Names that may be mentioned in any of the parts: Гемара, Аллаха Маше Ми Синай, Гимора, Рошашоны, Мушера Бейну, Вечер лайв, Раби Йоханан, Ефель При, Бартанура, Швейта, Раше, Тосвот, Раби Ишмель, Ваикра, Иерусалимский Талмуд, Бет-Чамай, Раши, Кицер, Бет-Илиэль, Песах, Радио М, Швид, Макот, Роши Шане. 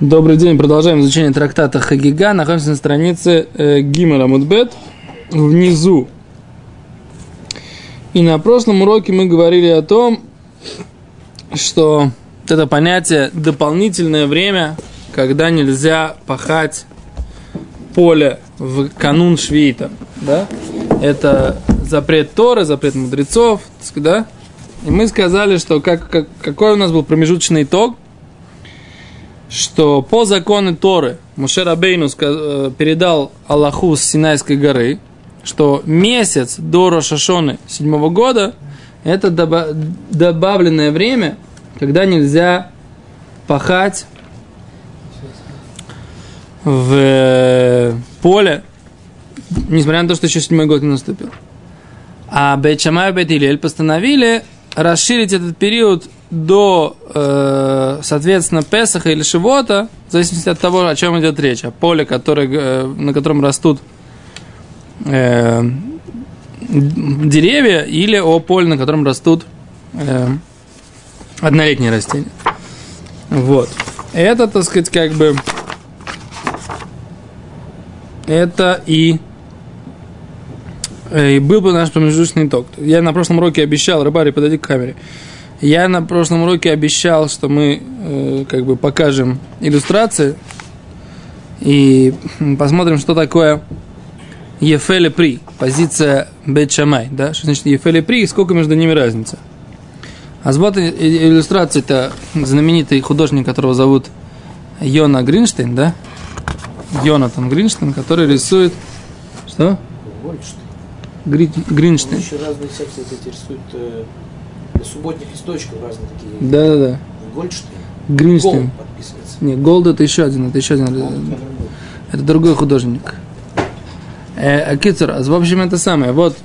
Добрый день, продолжаем изучение трактата Хагига. Находимся на странице Гимора Мудбет внизу. И на прошлом уроке мы говорили о том, что это понятие дополнительное время, когда нельзя пахать поле в канун Швейта, да? Это запрет Торы, запрет мудрецов, да? И мы сказали, что какой у нас был промежуточный итог, что по закону Торы Мушера Бейну передал Аллаху с Синайской горы, что месяц до Рошашоны 7-го года это добавленное время, когда нельзя пахать в поле, несмотря на то, что еще 7-й год не наступил. А Бет-Чамай и Бет-Илиэль постановили расширить этот период до, соответственно, Песаха или Шавуота, в зависимости от того, о чем идет речь, о поле, на котором растут деревья, или о поле, на котором растут однолетние растения. Вот. Это, так сказать, как бы... Это и был бы наш промежуточный итог. Я на прошлом уроке обещал, рыбари, подойди к камере. Я на прошлом уроке обещал, что мы как бы покажем иллюстрации и посмотрим, что такое Ефель При, позиция Бет-Шамай, да? Что значит Ефель При и сколько между ними разница. А сбот иллюстрации это знаменитый художник, которого зовут Йонатан Гринштейн, да? Йонатан Гринштейн, который рисует... Что? Гринштейн. Он еще разные всякие рисует... субботних источков разных такие. Да. Гольштейн. Гринштейн. Голд подписывается. Нет, Голд это еще один. Это другой художник. Кицер, в общем, это самое. Вот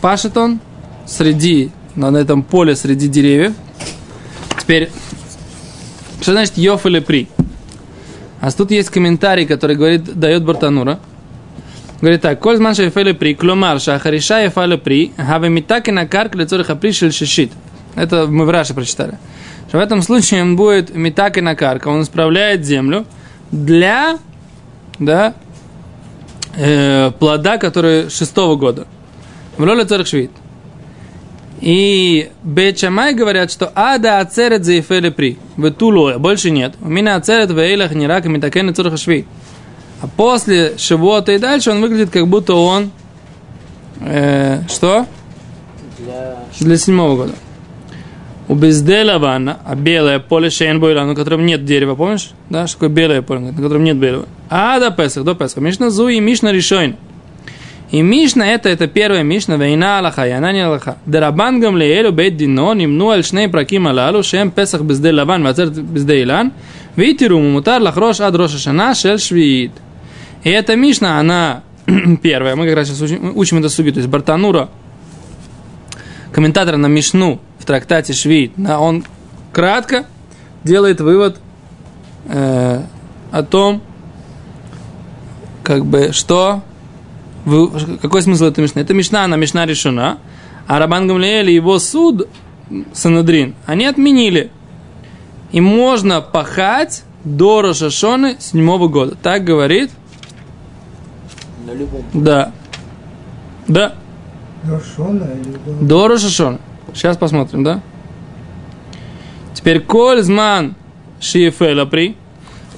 пашет он на этом поле среди деревьев. Теперь, что значит Йоф или При? А тут есть комментарий, который говорит, дает Бартанура. Говорит так: «Коль зман шефели при, кломар шахариша ефали при, гавемитаки на карк лицорих апришель шишит». Это мы в Раше прочитали. Что в этом случае он будет митаки на карк, он исправляет землю для плода, который 6-го года. В лоле цорих швид. И Бет-Шамай говорят, что «Ада ацерет за ефели при, ветулуэ, больше нет, у меня ацерет вейлах нерак митакен и цорих швид». А после Шавуота и дальше он выглядит, как будто он для 7-го года. У бездела ванна, а белое поле шейнбойла, на котором нет дерева, помнишь? Да, что такое белое поле, на котором нет дерева. А до Песаха. Мишна Зу и Мишна Решойн. И Мишна это первая Мишна, война Аллаха, и она не Аллаха. Дарабан гамлеэлю бейт динон, имну альшней праким алалу, шем Песах бездела ван, вацерт бездейлан, витируму мутар лахрош ад рошашана шель швид. И эта Мишна, она первая. Мы как раз сейчас учим это суги. То есть Бартанура, комментатор на Мишну в трактате Швид, он кратко делает вывод о том, как бы, какой смысл этой Мишны. Эта Мишна, она Мишна решена. А Рабан Гамлиэль и его суд, Санедрин, они отменили. И можно пахать до Рошашоны 7-го года. Так говорит... На любом поле. Да. До Рошашона. Сейчас посмотрим, да? Теперь Кользман Шиефеля При.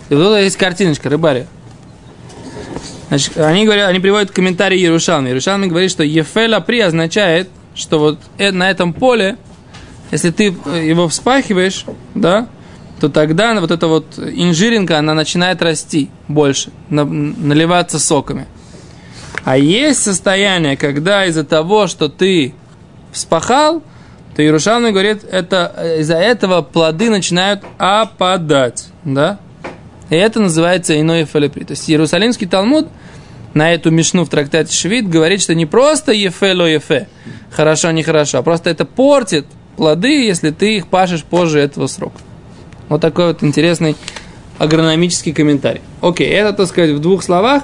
И вот тут есть картиночка, рыбари. Значит, они приводят комментарий Ерушалаим. Ерушалаим говорит, что Ефеля При означает, что вот на этом поле, если ты его вспахиваешь, да, то тогда вот эта вот инжиринка, она начинает расти больше, наливаться соками. А есть состояние, когда из-за того, что ты вспахал, то Иерушалаим говорит, это из-за этого плоды начинают опадать, да? И это называется иной Ефель При. То есть Иерусалимский Талмуд на эту мишну в трактате Швид говорит, что не просто ефе, хорошо, нехорошо, а просто это портит плоды, если ты их пашешь позже этого срока. Вот такой вот интересный агрономический комментарий. Окей, это, так сказать, в двух словах.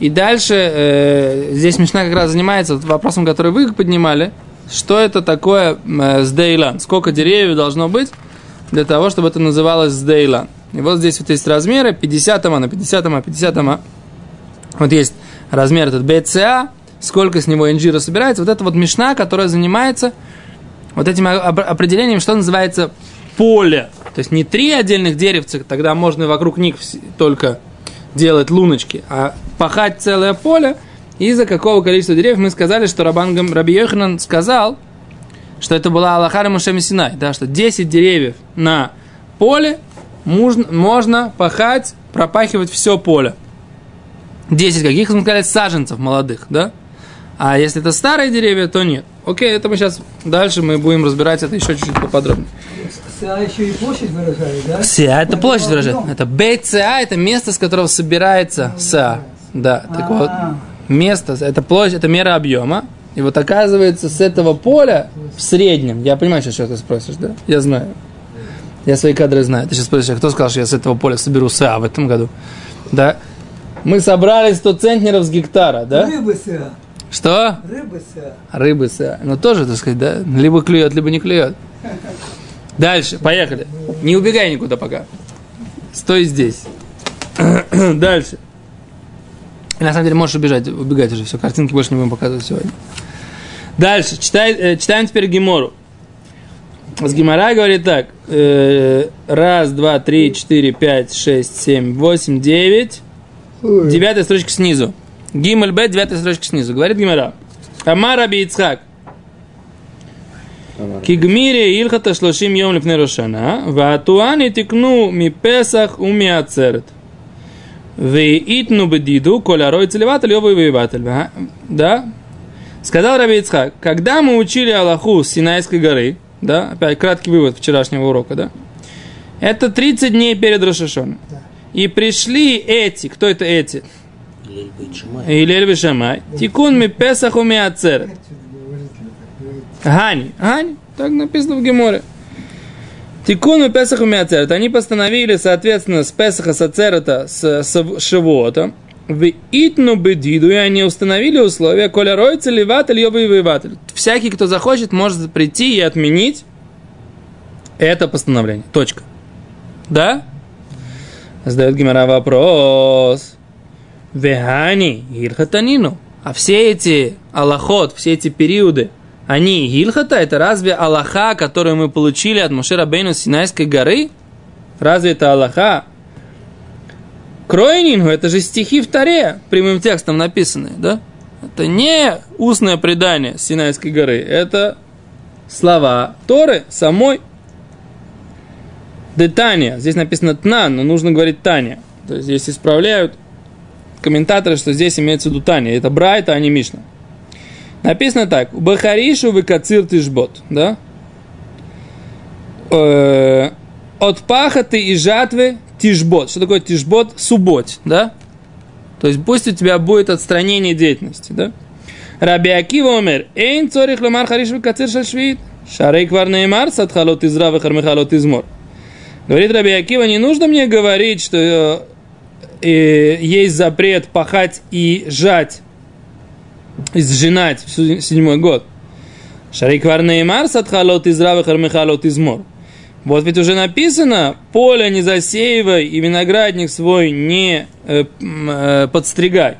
И дальше здесь Мишна как раз занимается вопросом, который вы поднимали. Что это такое сдейлан? Сколько деревьев должно быть для того, чтобы это называлось сдейлан? И вот здесь вот есть размеры 50 ама на 50 ама, 50 ама. Вот есть размер этот БЦА, сколько с него инжира собирается. Вот это вот мишна, которая занимается вот этим определением, что называется поле. То есть не три отдельных деревца, тогда можно вокруг них только делать луночки, а пахать целое поле. Из-за какого количества деревьев мы сказали, что Раби Йоханан сказал, что это была Аллаха Маше Ми Синай, да, что 10 деревьев на поле можно пахать, пропахивать все поле. 10 каких, мы сказали, саженцев молодых, да? А если это старые деревья, то нет. Окей, это мы сейчас дальше мы будем разбирать это еще чуть-чуть поподробнее. СА еще и площадь выражали, да? СА это площадь выражает. Это БЦА, это место, с которого собирается СА. Да, так вот, место, это площадь, это мера объема. И вот оказывается, с этого поля в среднем, я понимаю, что ты спросишь, да? Я знаю. Я свои кадры знаю. Ты сейчас спросишь, а кто сказал, что я с этого поля соберу СА в этом году? Да? Мы собрали 100 центнеров с гектара, да? Рыбы СА. Что? Рыбы СА. Рыбы СА. Ну тоже, так сказать, да? Либо клюет, либо не клюет. Дальше, поехали. Не убегай никуда пока. Стой здесь. Дальше. На самом деле можешь убегать уже, все, картинки больше не будем показывать сегодня. Дальше, читаем теперь Гемору. С Гемора говорит так. 1, 2, 3, 4, 5, 6, 7, 8, 9. 9 строчка снизу. Гимель Бет, 9 строчка снизу. Говорит Гемора. Амара би Ицхак. Кигмире Ильхата Шлошим Йом Лифней Рош Хана. Ваатуани тикну ми Песах у ми Ацерет. Веитну бедиду, коля рой целеватель, ёбый воеватель. Да? Сказал Раби Ицхак, когда мы учили Аллаху с Синайской горы, да, опять краткий вывод вчерашнего урока, да, это 30 дней перед Рошашоны. Да. И пришли эти, кто это эти? Ефель При. Тикун ми Песах у ми Ацерет. Гани, так написано в Геморе. Тикун и Песах у Миацерта. Они постановили, соответственно, с Песаха, с Ацерта, с Шавуота. В Итну Бедиду, и они установили условия, коля рой целеватель, ёбый воеватель. Всякий, кто захочет, может прийти и отменить это постановление. Точка. Да? Задает Гемара вопрос. Вегани, Ирхатанину. А все эти аллахот, все эти периоды, они Гильхата, это разве Аллаха, которую мы получили от Мушера Бейну с Синайской горы? Разве это Аллаха? Кройнингу, это же стихи в Таре, прямым текстом написанные, да? Это не устное предание с Синайской горы, это слова Торы самой. Детания, здесь написано Тнан, но нужно говорить Таня. То есть здесь исправляют комментаторы, что здесь имеется в виду Таня. Это Брайта, а не Мишна. Написано так: Бахаришу выкацир ты жбот, да? От пахоты и жатвы тишбот. Что такое тишбот? Суббот, да? То есть пусть у тебя будет отстранение деятельности, да? Раби Акива умер. Эйн цорих ломар хариш выкацир шашвид. Шарейк варней марс от халот из равы хармихалот из мор. Говорит Раби Акива, не нужно мне говорить, что есть запрет пахать и жать. Изжинать в 7-й год. Шарикварный марс отхалот из равы хармихалот из мор. Вот ведь уже написано: поле не засеивай и виноградник свой не подстригай.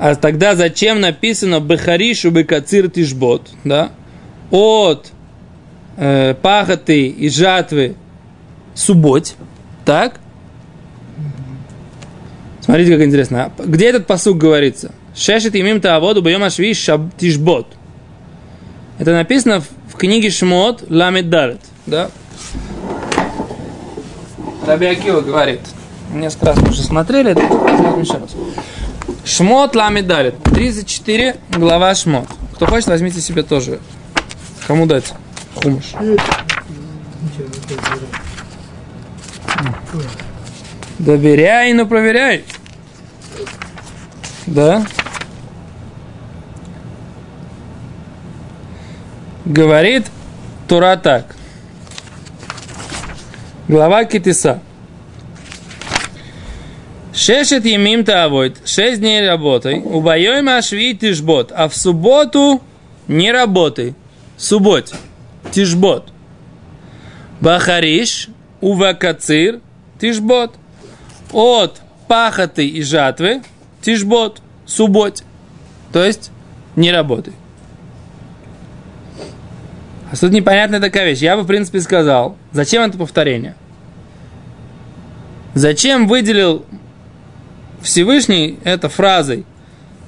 А тогда зачем написано бехаришу бекацир тишбот, да? От пахоты и жатвы субботь, так? Смотрите, как интересно. Где этот пасук говорится? Шешет имим тааводу бьем ашви шаб тишбот. Это написано в книге Шмот Ламед Далет, да? Раби Акива говорит. Несколько раз мы уже смотрели, это посмотрим еще раз. Шмот Ламед Далет. 34 глава Шмот. Кто хочет, возьмите себе тоже. Кому дать? Хумаш. Доверяй, но проверяй. Да? Говорит Тора так. Глава Китиса. 6 ямим таавод, 6 дней работай. Убайой машви тишбот, а в субботу не работай. Субботь, тишбот. Бахариш увакацир тишбот. От пахоты и жатвы тишбот, субботь. То есть не работай. А тут непонятная такая вещь. Я бы, в принципе, сказал, зачем это повторение? Зачем выделил Всевышний это фразой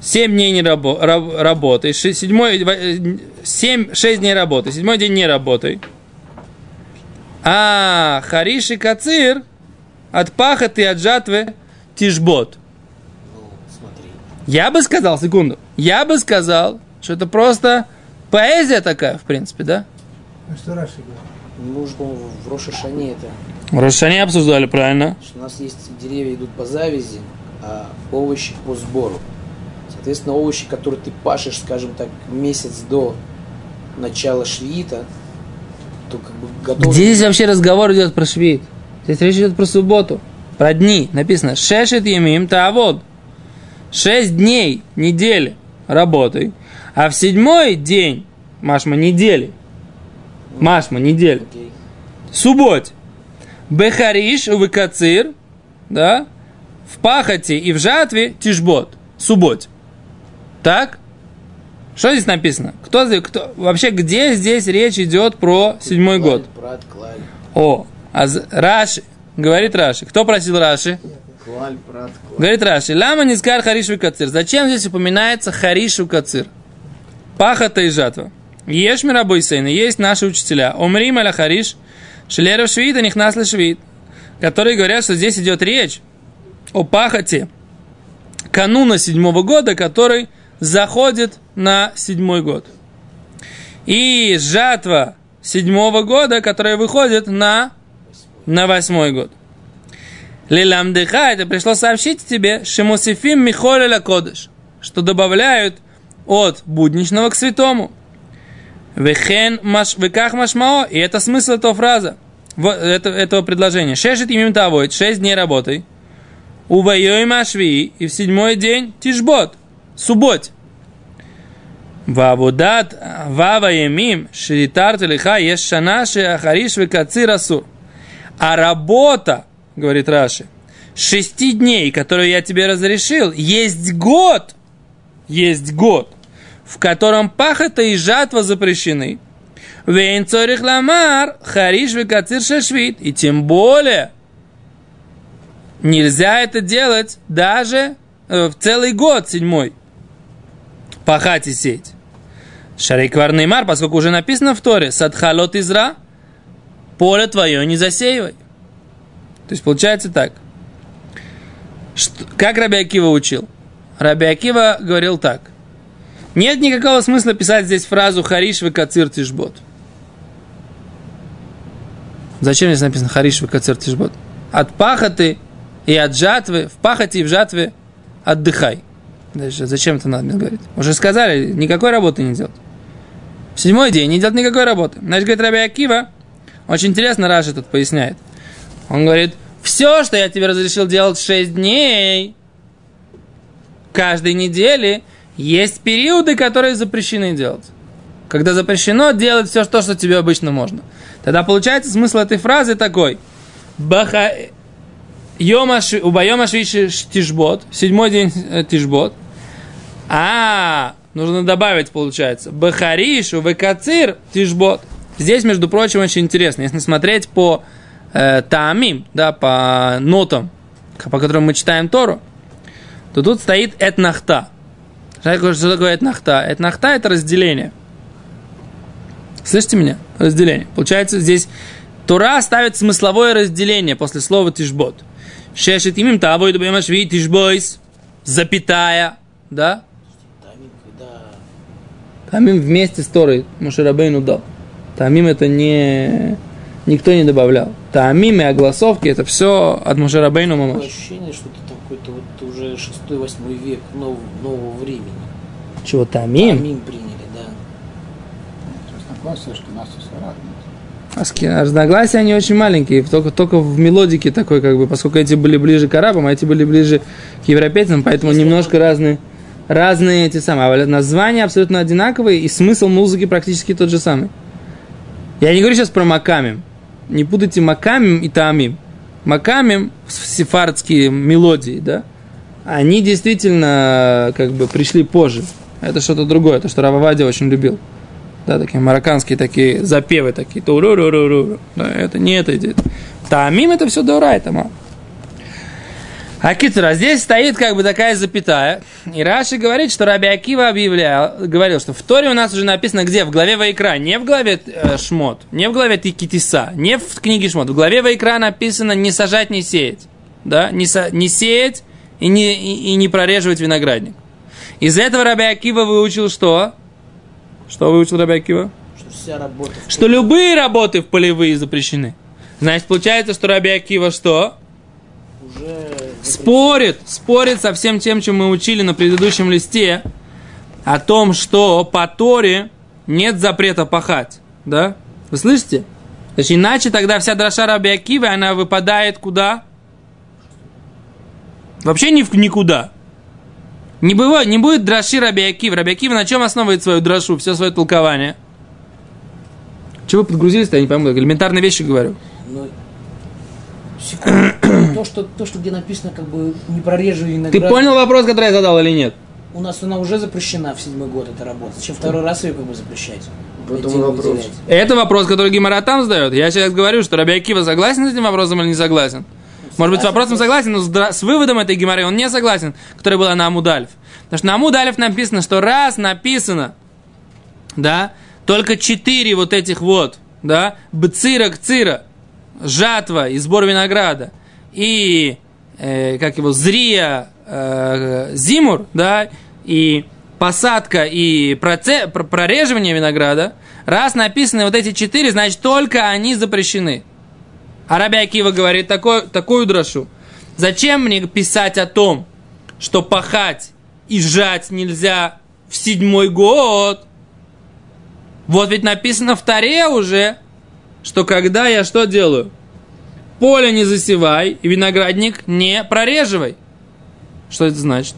7 дней не работай, 6 дней работай, 7 день не работай. А хариш и кацир от пахоты и от жатвы тишбот. Ну, смотри. Я бы сказал, что это просто поэзия такая, в принципе, да? Ну что Раши говорит? Ну, что в Роши Шане это... В Роши Шане обсуждали, правильно? Что у нас есть деревья идут по завязи, а овощи по сбору. Соответственно, овощи, которые ты пашешь, скажем так, месяц до начала швиита, то как бы готовы... Где здесь вообще разговор идет про швиит? Здесь речь идет про субботу, про дни. Написано «Шешет ямим таавод». 6 дней недели работай, а в 7-й день Машма недели. Okay. Субботь. Бехариш увыкацир, да? В пахоте и в жатве тишбот. Субботь. Так? Что здесь написано? Кто вообще, где здесь речь идет про 7-й год? О, а Раши, говорит Раши. Кто просил Раши? Говорит Раши. Лама низкар хариш выкацир. Зачем здесь упоминается хариш выкацир? Пахота и жатва. Ешь мирабой сейна, есть наши учителя. Умрим аля хариш, шелеров швид, а них насли швид. Которые говорят, что здесь идет речь о пахоте кануна 7-го года, который заходит на 7-й год. И жатва 7-го года, которая выходит на 8-й год. Лиламдыха, это пришло сообщить тебе, шимусифим михолеля кодыш, что добавляют от будничного к святому. Вехен веках машмао, и это смысл этого фраза, этого предложения. Шешет имим тавойт, 6 дней работай. Увайой машви, и в 7-й день тишбот, субботь. Вавудат ваваемим шритар телиха ешанаши ахариш векацир асур. А работа, говорит Раши, 6 дней, которые я тебе разрешил, есть год, в котором пахота и жатва запрещены. Вейн цорих ламар, хариш векацир шешвит. И тем более нельзя это делать даже в целый год 7-й. Пахать и сеть. Шарикварный мар, поскольку уже написано в Торе, садхалот изра, поле твое не засеивай. То есть получается так. Как Раби Акива учил? Раби Акива говорил так. Нет никакого смысла писать здесь фразу «Хариш векацир тишбот». Зачем здесь написано «Хариш векацир тишбот»? От пахоты и от жатвы, в пахоте и в жатве отдыхай. Дальше, зачем это надо мне говорить? Уже сказали, никакой работы не делать. В 7-й день не делать никакой работы. Значит, говорит Раби Акива, очень интересно Раши тут поясняет. Он говорит, все, что я тебе разрешил делать 6 дней, каждой недели, есть периоды, которые запрещены делать. Когда запрещено делать все то, что тебе обычно можно. Тогда получается смысл этой фразы такой. Убайомашвиши тишбот, 7-й день тишбот. Нужно добавить, получается, бахаришу векацир тишбот. Здесь, между прочим, очень интересно. Если смотреть по таамим, да, по нотам, по которым мы читаем Тору, то тут стоит этнахта. Что такое этнахта? Этнахта – это разделение. Слышите меня? Разделение. Получается, здесь Тора ставит смысловое разделение после слова тишбот. Шешет имим тавой дубемашви тишбойс, запятая, да? Тамим вместе с Торой Мушера Бейну дал. Тамим это не... Никто не добавлял. Таамим и огласовки, это все от Мушера Бейну мамаш. Такое ощущение, что это вот уже 6-8 век нового времени. Чего, таамим? Таамим приняли, да. Разногласия, что нас все равно. Разногласия, они очень маленькие, только в мелодике такой, как бы, поскольку эти были ближе к арабам, а эти были ближе к европейцам, поэтому если немножко разные эти самые. А названия абсолютно одинаковые, и смысл музыки практически тот же самый. Я не говорю сейчас про макамим. не путайте макамим и таамим. Макамим сефардские мелодии, да, они действительно как бы пришли позже. Это что-то другое, то, что Рав Авадия очень любил. Да, такие марокканские такие запевы такие. Да, это не это идет. Таамим это все дурай, тама. А Кицер, а здесь стоит как бы такая запятая. И Раши говорит, что Раби Акива говорил, что в Торе у нас уже написано где? В главе Ваикра, не в главе Шмот, не в главе Тикитиса, не в книге Шмот. В главе Ваикра написано не сажать, не сеять. Да? Не сеять и не прореживать виноградник. Из этого Раби Акива выучил что? Что выучил Раби Акива? Что любые работы в полевые запрещены. Значит, получается, что Раби Акива что? Спорит со всем тем, чем мы учили на предыдущем листе, о том, что по Торе нет запрета пахать, да? Вы слышите? Значит, иначе тогда вся драша Раби Акивы, она выпадает куда? Вообще никуда. Не будет драши Раби Акивы. Раби Акива на чем основывает свою драшу, все свое толкование? Чего вы подгрузились-то, я не пойму, элементарные вещи говорю. То, что где написано, как бы не прорежу виноград. Ты понял вопрос, который я задал, или нет? У нас она уже запрещена в 7-й год, эта работа. Зачем второй раз ее как бы запрещать? Вопрос. Это вопрос, который Гемара там задает. Я сейчас говорю, что Раби Акива согласен с этим вопросом или не согласен? Может быть, с вопросом согласен, но с выводом этой Гемары он не согласен, который был на Амуд Алеф. Потому что на Амуд Алеф написано, что раз написано, да, только 4 вот этих вот, да, бцира, кцира, жатва и сбор винограда, и, зрия, зимур, да, и посадка, и прореживание винограда, раз написаны вот эти 4, значит, только они запрещены. А Раби Акива говорит такую драшу. Зачем мне писать о том, что пахать и жать нельзя в 7-й год? Вот ведь написано в Торе уже, что когда я что делаю? Поле не засевай, и виноградник не прореживай. Что это значит?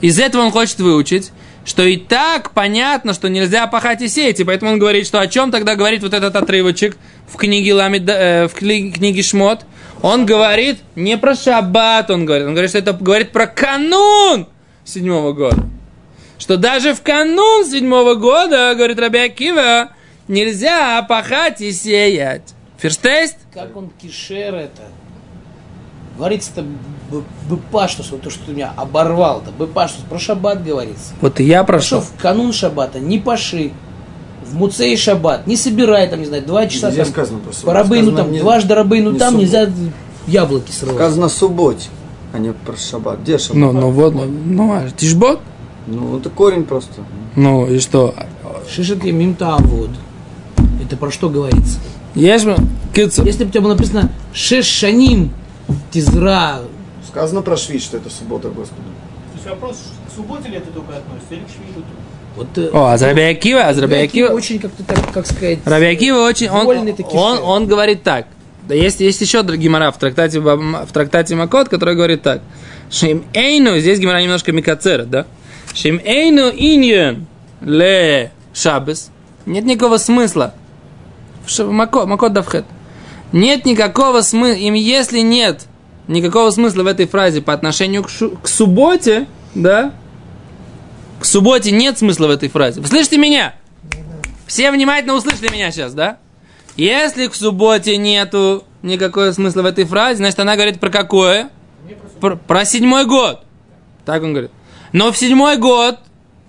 Из этого он хочет выучить, что и так понятно, что нельзя пахать и сеять. И поэтому он говорит, что о чем тогда говорит вот этот отрывочек в книге, в книге Шмот. Он говорит не про шаббат, он говорит, что это говорит про канун 7-го года. Что даже в канун 7-го года, говорит Раби Акива, нельзя пахать и сеять. Ферштейст? Как он кишер это? Говорится-то бепаштус, вот то, что ты меня оборвал-то. Бепаштус, про шаббат говорится. Вот и я прошел. В канун шаббата не паши, в муцей шаббат не собирай, там, не знаю, 2 часа. Нельзя там, сказано про субботу. Рабейну там, дважды рабейну там, нельзя яблоки срывать. Сказано субботе, а не про шаббат. Где шаббат? Ну, тишбот? Ну, это корень просто. Ну, и что? Шишет ли мим там вот. Это про что говорится? Если бы у тебя было написано «Шеш шаним тизра». Сказано про Швид, что это суббота, Господи. То есть вопрос, к субботе ли это только относится, или к Швиду? Раби Акива очень, как-то так, как сказать, Раби Акива очень, он говорит так. Да есть еще Гемара в трактате Макот, который говорит так. Шим эйну, здесь Гемара немножко микацер, да? Шим эйну иньен ле шаббес. Нет никакого смысла. Макот давхет. Нет никакого смысла. Им если нет никакого смысла в этой фразе по отношению к субботе, да? К субботе нет смысла в этой фразе. Вы слышите меня? Все внимательно услышали меня сейчас, да? Если к субботе нету никакого смысла в этой фразе, значит, она говорит про какое? Про 7-й год. Так он говорит. Но в 7-й год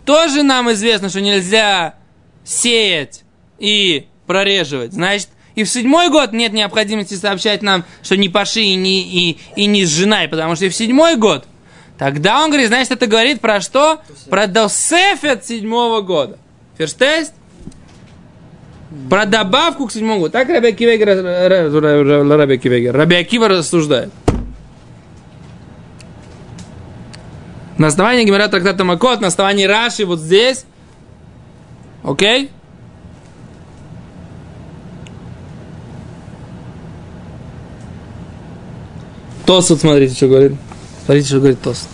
тоже нам известно, что нельзя сеять и прореживать. Значит, и в 7-й год нет необходимости сообщать нам, что не паши и не сжинай, потому что и в 7-й год. Тогда он говорит, значит, это говорит про что? Про досефет 7-го года. Ферштест? Про добавку к 7-му году. Так Раби Акива рассуждает. На основании Гемара трактата Макот, на основании Раши, вот здесь. Окей? Тосвот, смотрите, что говорит. Смотрите, что говорит Тосвот.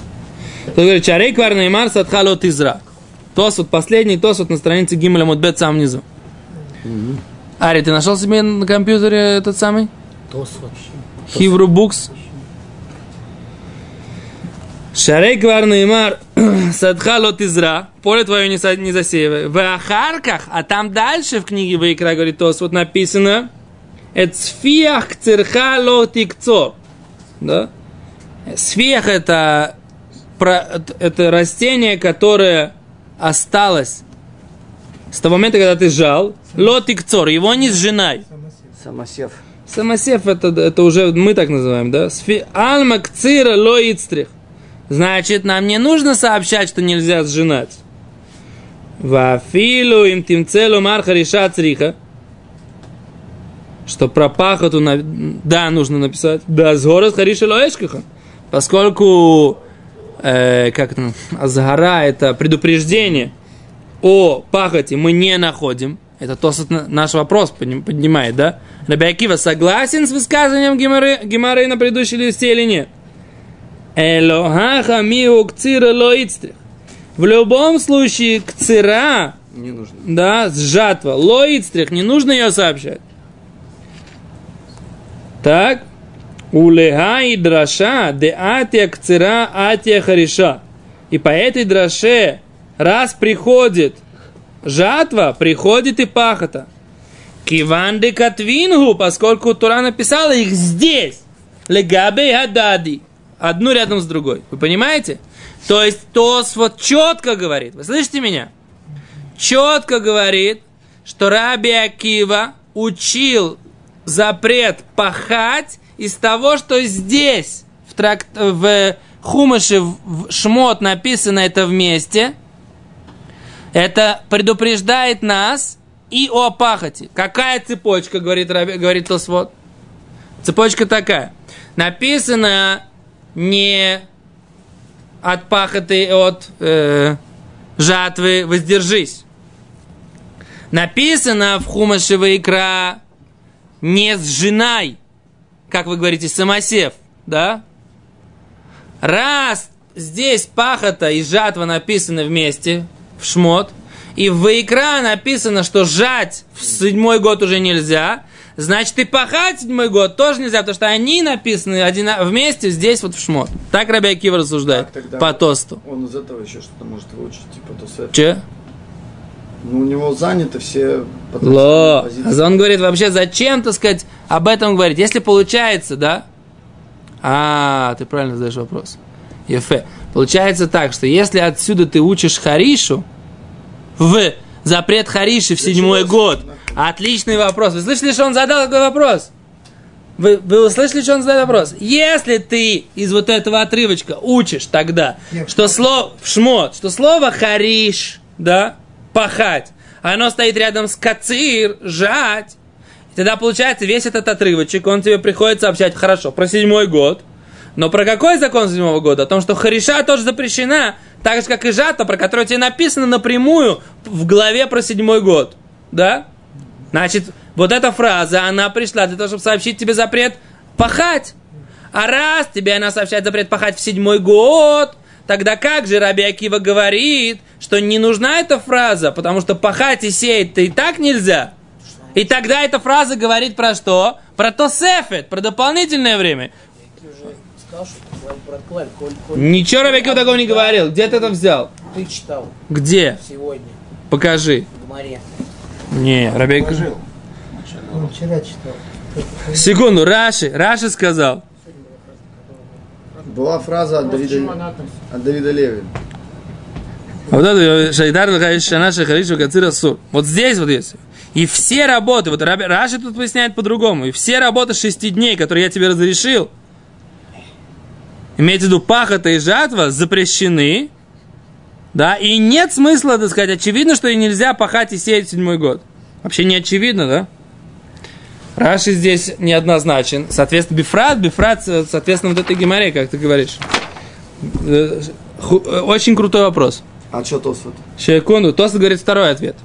Тот говорит, чарей кварна и марс отхалот изра. Тосвот, последний Тосвот на странице Гимеля Мудбет сам внизу. Ари, ты нашел себе на компьютере этот самый? Тосвот. Хивру Букс. Шарей квар неймар садха лот изра. Поле твое не засеивай. В Ахарках, а там дальше в книге Ваикра, говорит Тосвот, написано Эцфиях цирха лот икцо. Да? Сфиах это растение, которое осталось с того момента, когда ты жал. Лот икцор, его не сжинай. Самосев. Самосев это уже мы так называем, да? Алма кцира ло ицтрих. Значит, нам не нужно сообщать, что нельзя сжинать. Вафилу им тимцелу мархариша цриха. Что про пахоту, да, нужно написать. Да, сгород хариша лоэшкаха. Поскольку, азгара это предупреждение о пахоте мы не находим. Это Тосфот наш вопрос поднимает, да? Раби Акива согласен с высказыванием Гемары на предыдущей листе или нет? Элохаха миу кцира лоицтрих. В любом случае кцира, не нужно. Да, сжатва, лоицтрих, не нужно ее сообщать. Так. Улега и драша, де атия кцира, атия хариша. И по этой драше, раз приходит жатва, приходит и пахота. Киванды катвингу, поскольку Тура написала их здесь. Легабе гадади. Одну рядом с другой. Вы понимаете? То есть Тосфот четко говорит, вы слышите меня? Четко говорит, что Раби Акива учил запрет пахать из того, что здесь, в Хумаше, в Шмот написано это вместе. Это предупреждает нас и о пахоте. Какая цепочка, говорит Тосфот? Цепочка такая. Написано не от пахоты, от жатвы воздержись. Написано в Хумаше Ваикра не сжинай, как вы говорите, самосев, да? Раз здесь пахота и жатва написаны вместе, в Шмот, и в Ваикра написано, что жать в седьмой год уже нельзя, значит и пахать в седьмой год тоже нельзя, потому что они написаны вместе здесь вот в Шмот. Так Раби Акива рассуждает по Тосту. Он из этого еще что-то может выучить, типа Тосфот. Че? Ну, у него заняты все позиции. Он говорит, вообще, зачем, так сказать, об этом говорить? Если получается, да? Ты правильно задаешь вопрос. Ефе. Получается так, что если отсюда ты учишь Харишу, в запрет Хариши в седьмой год. Отличный вопрос. Вы слышали, что он задал такой вопрос? Вы услышали, что он задал вопрос? Если ты из вот этого отрывочка учишь тогда, что слово шмот, что слово хариш, да, пахать, оно стоит рядом с кацир, жать. И тогда получается весь этот отрывочек, он тебе приходится сообщать, хорошо, про седьмой год. Но про какой закон седьмого года? О том, что хариша тоже запрещена, так же, как и жата, про которую тебе написано напрямую в главе про седьмой год. Да? Значит, вот эта фраза, она пришла для того, чтобы сообщить тебе запрет пахать. А раз тебе она сообщает запрет пахать в седьмой год, тогда как же Раби Акива говорит, что не нужна эта фраза, потому что пахать и сеять-то и так нельзя? И тогда эта фраза говорит про что? Про тосефет, про дополнительное время. Ничего Раби Акива такого не говорил. Где ты это взял? Ты читал. Где? Сегодня. Покажи. В Гемаре. Не, Раби Акива. Вчера читал. Секунду, Раши сказал. Была фраза от Давида Левина. А вот это Шайдар Шана Шахаришева Кацира Сур. Вот здесь вот есть. И все работы, вот Раши тут поясняет по-другому, и все работы 6 дней, которые я тебе разрешил, имеется в виду пахота и жатва, запрещены, да, и нет смысла, так сказать, очевидно, что и нельзя пахать и сеять в 7-й год. Вообще не очевидно, да? Раши здесь неоднозначен. Соответственно, бифрат, соответственно, вот этой гемаре, как ты говоришь. Очень крутой вопрос. А что Тосфот? Секунду. Тосфот говорит второй ответ.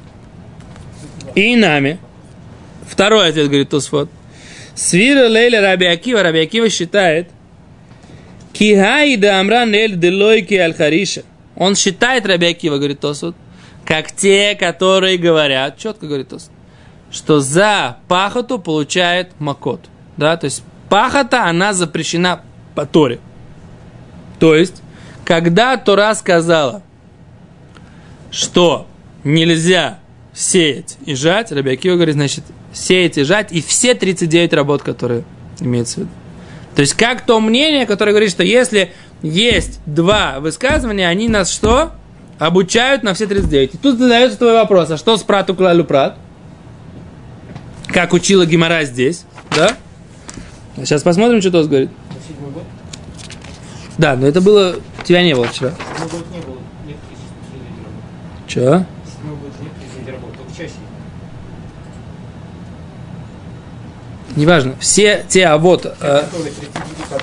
И нами. Второй ответ, говорит Тосфот. Свира лейля Раби Акива. Раби Акива считает. Кихаида амран эль делойки аль хариша. Он считает, Раби Акива, говорит Тосфот, как те, которые говорят, четко говорит Тосфот, что за пахоту получает макот. Да? То есть пахота, она запрещена по Торе. То есть, когда Тора сказала, что нельзя сеять и жать, Раби Акива говорит, значит, сеять и жать, и все 39 работ, которые имеются в виду. То есть, как то мнение, которое говорит, что если есть два высказывания, они нас что? Обучают на все 39. И тут задается твой вопрос, а что с прату клалю прат? Как учила Гемара здесь, да? Сейчас посмотрим, что Тос говорит. Да, но это было... Тебя не было вчера. Че? Неважно. Все те, а вот...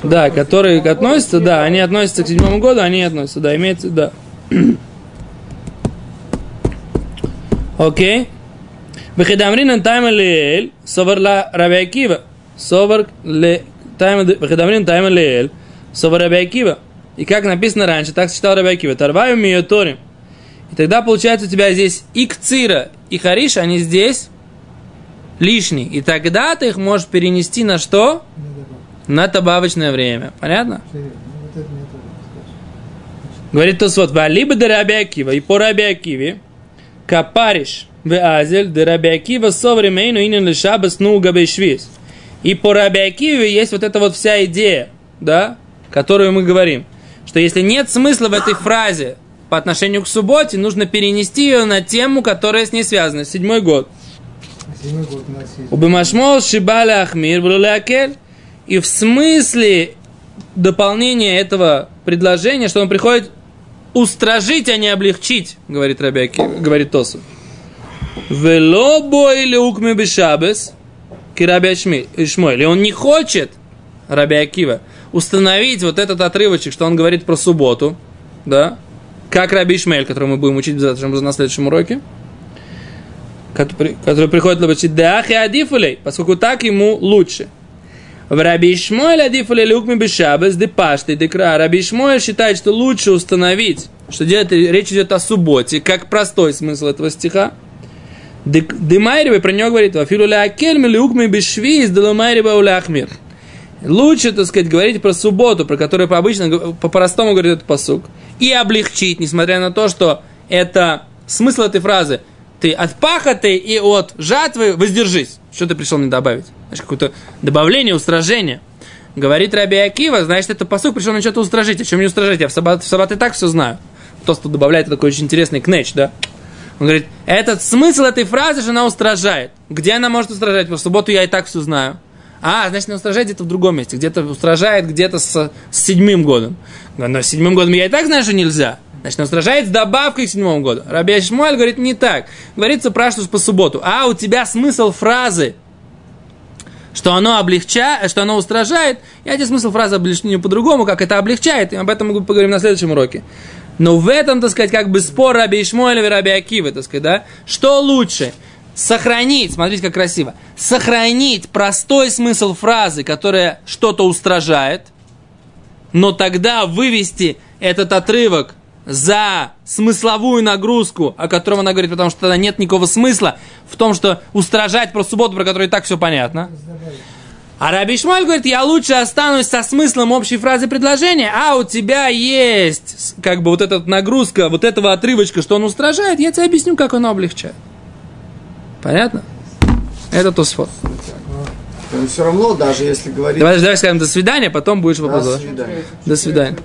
да, которые относятся, да, они относятся к 7-му году, они относятся, да, имеется, да. Окей. Бехедамрин таймелель совар ла Раби Акива. Совар ле бехедамрин таймелель совар Раби Акива. И как написано раньше, так читал Раби Акива. Тарваю мию торим. И тогда получается у тебя здесь и кцира, и хариш, они здесь лишние. И тогда ты их можешь перенести на что? На добавочное время. Понятно? Говорит Тосвот, либо де Раби Акива, и по Раби Акиве, капариш в азель, де Раби Акива совремейну инен лешабас нугабе швиз. И по Раби Акиве есть вот эта вот вся идея, да, которую мы говорим, что если нет смысла в этой фразе по отношению к субботе, нужно перенести ее на тему, которая с ней связана, 7-й год. Убимашмо шибали ахмир влюлякель. И в смысле дополнения этого предложения, что он приходит устражить, а не облегчить, говорит Раби Акива, говорит Тосу. Вело боили укми бешабес, ки Раби Ишмель. И он не хочет, Раби Акива, установить вот этот отрывочек, что он говорит про субботу, да, как Раби Ишмель, который мы будем учить на следующем уроке, который приходит лобачить деах и адифулей, поскольку так ему лучше. Раби Ишмель адифулей лукми бешабес де пашты декра. Раби Ишмель считает, что лучше установить, что речь идет о субботе, как простой смысл этого стиха. Демайрибе про него говорит, вафилуля акельми лукми бешви из делумайриба уляхмир. Лучше, так сказать, говорить про субботу, про которую обычно по-простому говорит этот пасук, и облегчить, несмотря на то, что это смысл этой фразы. Ты от пахоты и от жатвы воздержись. Что ты пришел мне добавить? Значит, какое-то добавление, устражение. Говорит Раби Акива, значит, это пасук пришел мне что-то устражить. О чем не устражить? Я в саббат и так все знаю. Тос тут добавляет такой очень интересный кнеч, да? Он говорит, этот смысл этой фразы же она устражает. Где она может устражать? В субботу я и так все знаю. А, значит, она устражает где-то в другом месте. Где-то устражает где-то с 7-м годом. Но с 7-м годом я и так знаю, что нельзя. Значит, он устражает с добавкой к 7-му году. Раби Ишмель говорит, не так. Говорится про что по субботу. А у тебя смысл фразы, что оно облегчает, что оно устражает. Я тебе смысл фразы облегчения по-другому, как это облегчает. И об этом мы поговорим на следующем уроке. Но в этом, так сказать, как бы спор Раби Ишмеля и Раби Акивы, так сказать, да? Что лучше? Сохранить, смотрите, как красиво. Сохранить простой смысл фразы, которая что-то устражает, но тогда вывести этот отрывок за смысловую нагрузку, о которой она говорит, потому что тогда нет никакого смысла в том, что устражать про субботу, про которую и так все понятно. А Раби Ишмель говорит, я лучше останусь со смыслом общей фразы предложения, а у тебя есть как бы вот эта нагрузка, вот этого отрывочка, что он устражает, я тебе объясню, как оно облегчает. Понятно? Это Тосфот. Все равно, даже если говорить... Давай скажем до свидания, потом будешь вопросовать. До свидания.